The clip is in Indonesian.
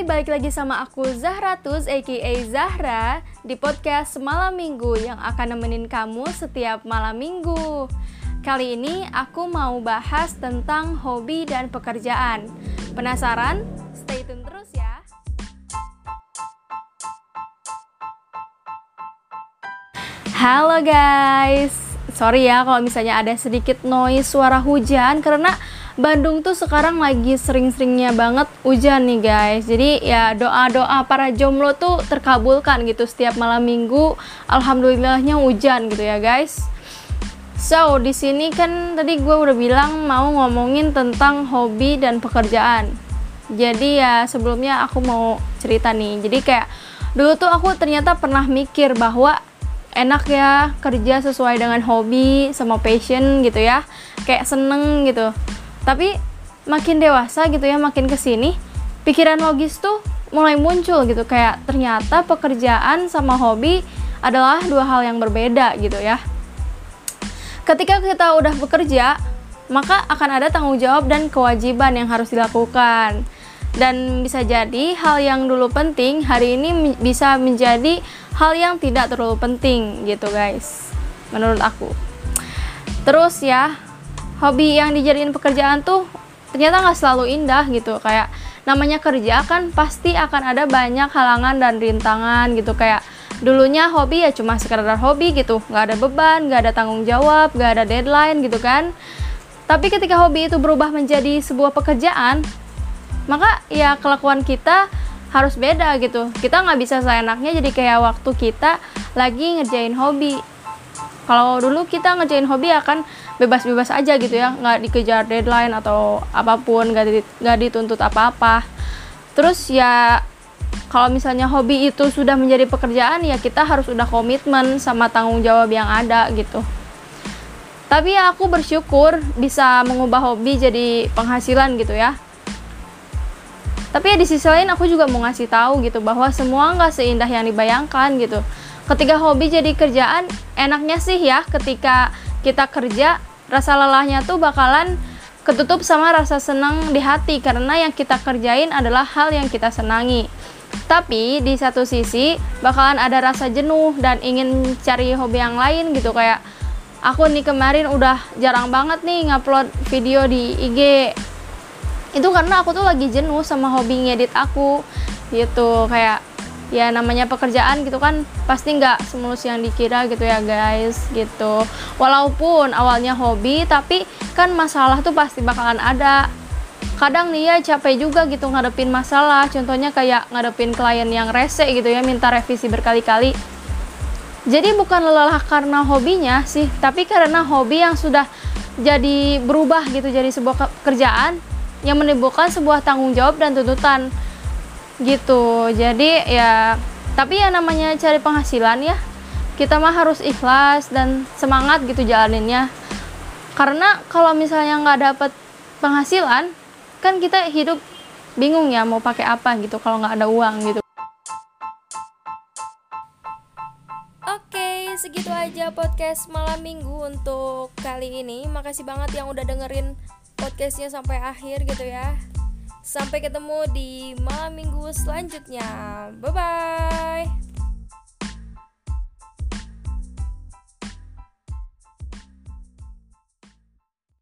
Hai, balik lagi sama aku Zahratus aka Zahra di podcast Malam Minggu yang akan nemenin kamu setiap malam minggu. Kali ini aku mau bahas tentang hobi dan pekerjaan. Penasaran? Stay tune terus ya. Halo guys, sorry ya kalau misalnya ada sedikit noise suara hujan karena Bandung tuh sekarang lagi sering-seringnya banget hujan nih guys. Jadi ya doa-doa para jomblo tuh terkabulkan gitu. Setiap malam minggu alhamdulillahnya hujan gitu ya guys. So, di sini kan tadi gue udah bilang mau ngomongin tentang hobi dan pekerjaan. Jadi ya sebelumnya aku mau cerita nih. Jadi kayak dulu tuh aku ternyata pernah mikir bahwa enak ya kerja sesuai dengan hobi sama passion gitu ya. Kayak seneng gitu. Tapi makin dewasa gitu ya, makin kesini pikiran logis tuh mulai muncul gitu, kayak ternyata pekerjaan sama hobi adalah dua hal yang berbeda gitu ya. Ketika kita udah bekerja, maka akan ada tanggung jawab dan kewajiban yang harus dilakukan, dan bisa jadi hal yang dulu penting hari ini bisa menjadi hal yang tidak terlalu penting gitu guys, menurut aku. Terus ya, hobi yang dijadiin pekerjaan tuh ternyata nggak selalu indah gitu. Kayak namanya kerja kan pasti akan ada banyak halangan dan rintangan gitu. Kayak dulunya hobi ya cuma sekedar hobi gitu, nggak ada beban, nggak ada tanggung jawab, nggak ada deadline gitu kan. Tapi ketika hobi itu berubah menjadi sebuah pekerjaan, maka ya kelakuan kita harus beda gitu. Kita nggak bisa seenaknya jadi kayak waktu kita lagi ngerjain hobi. Kalau dulu kita ngerjain hobi akan bebas-bebas aja gitu ya, nggak dikejar deadline atau apapun, nggak dituntut apa-apa. Terus ya kalau misalnya hobi itu sudah menjadi pekerjaan ya kita harus udah komitmen sama tanggung jawab yang ada gitu. Tapi ya aku bersyukur bisa mengubah hobi jadi penghasilan gitu ya. Tapi ya di sisi lain aku juga mau ngasih tahu gitu bahwa semua nggak seindah yang dibayangkan gitu. Ketika hobi jadi kerjaan, enaknya sih ya ketika kita kerja, rasa lelahnya tuh bakalan ketutup sama rasa senang di hati karena yang kita kerjain adalah hal yang kita senangi. Tapi di satu sisi bakalan ada rasa jenuh dan ingin cari hobi yang lain gitu. Kayak aku nih kemarin udah jarang banget nih ngupload video di IG. Itu karena aku tuh lagi jenuh sama hobi ngedit aku gitu. Kayak ya namanya pekerjaan gitu kan pasti nggak semulus yang dikira gitu ya guys gitu. Walaupun awalnya hobi tapi kan masalah tuh pasti bakalan ada. Kadang nih ya capek juga gitu ngadepin masalah, contohnya kayak ngadepin klien yang rese gitu ya, minta revisi berkali-kali. Jadi bukan lelah karena hobinya sih, tapi karena hobi yang sudah jadi berubah gitu jadi sebuah pekerjaan yang menimbulkan sebuah tanggung jawab dan tuntutan gitu. Jadi ya, tapi ya namanya cari penghasilan ya, kita mah harus ikhlas dan semangat gitu jalaninnya. Karena kalau misalnya nggak dapet penghasilan kan kita hidup bingung ya mau pakai apa gitu kalau nggak ada uang gitu. Oke, segitu aja podcast malam minggu untuk kali ini. Makasih banget yang udah dengerin podcastnya sampai akhir gitu ya. Sampai ketemu di malam minggu selanjutnya. Bye-bye.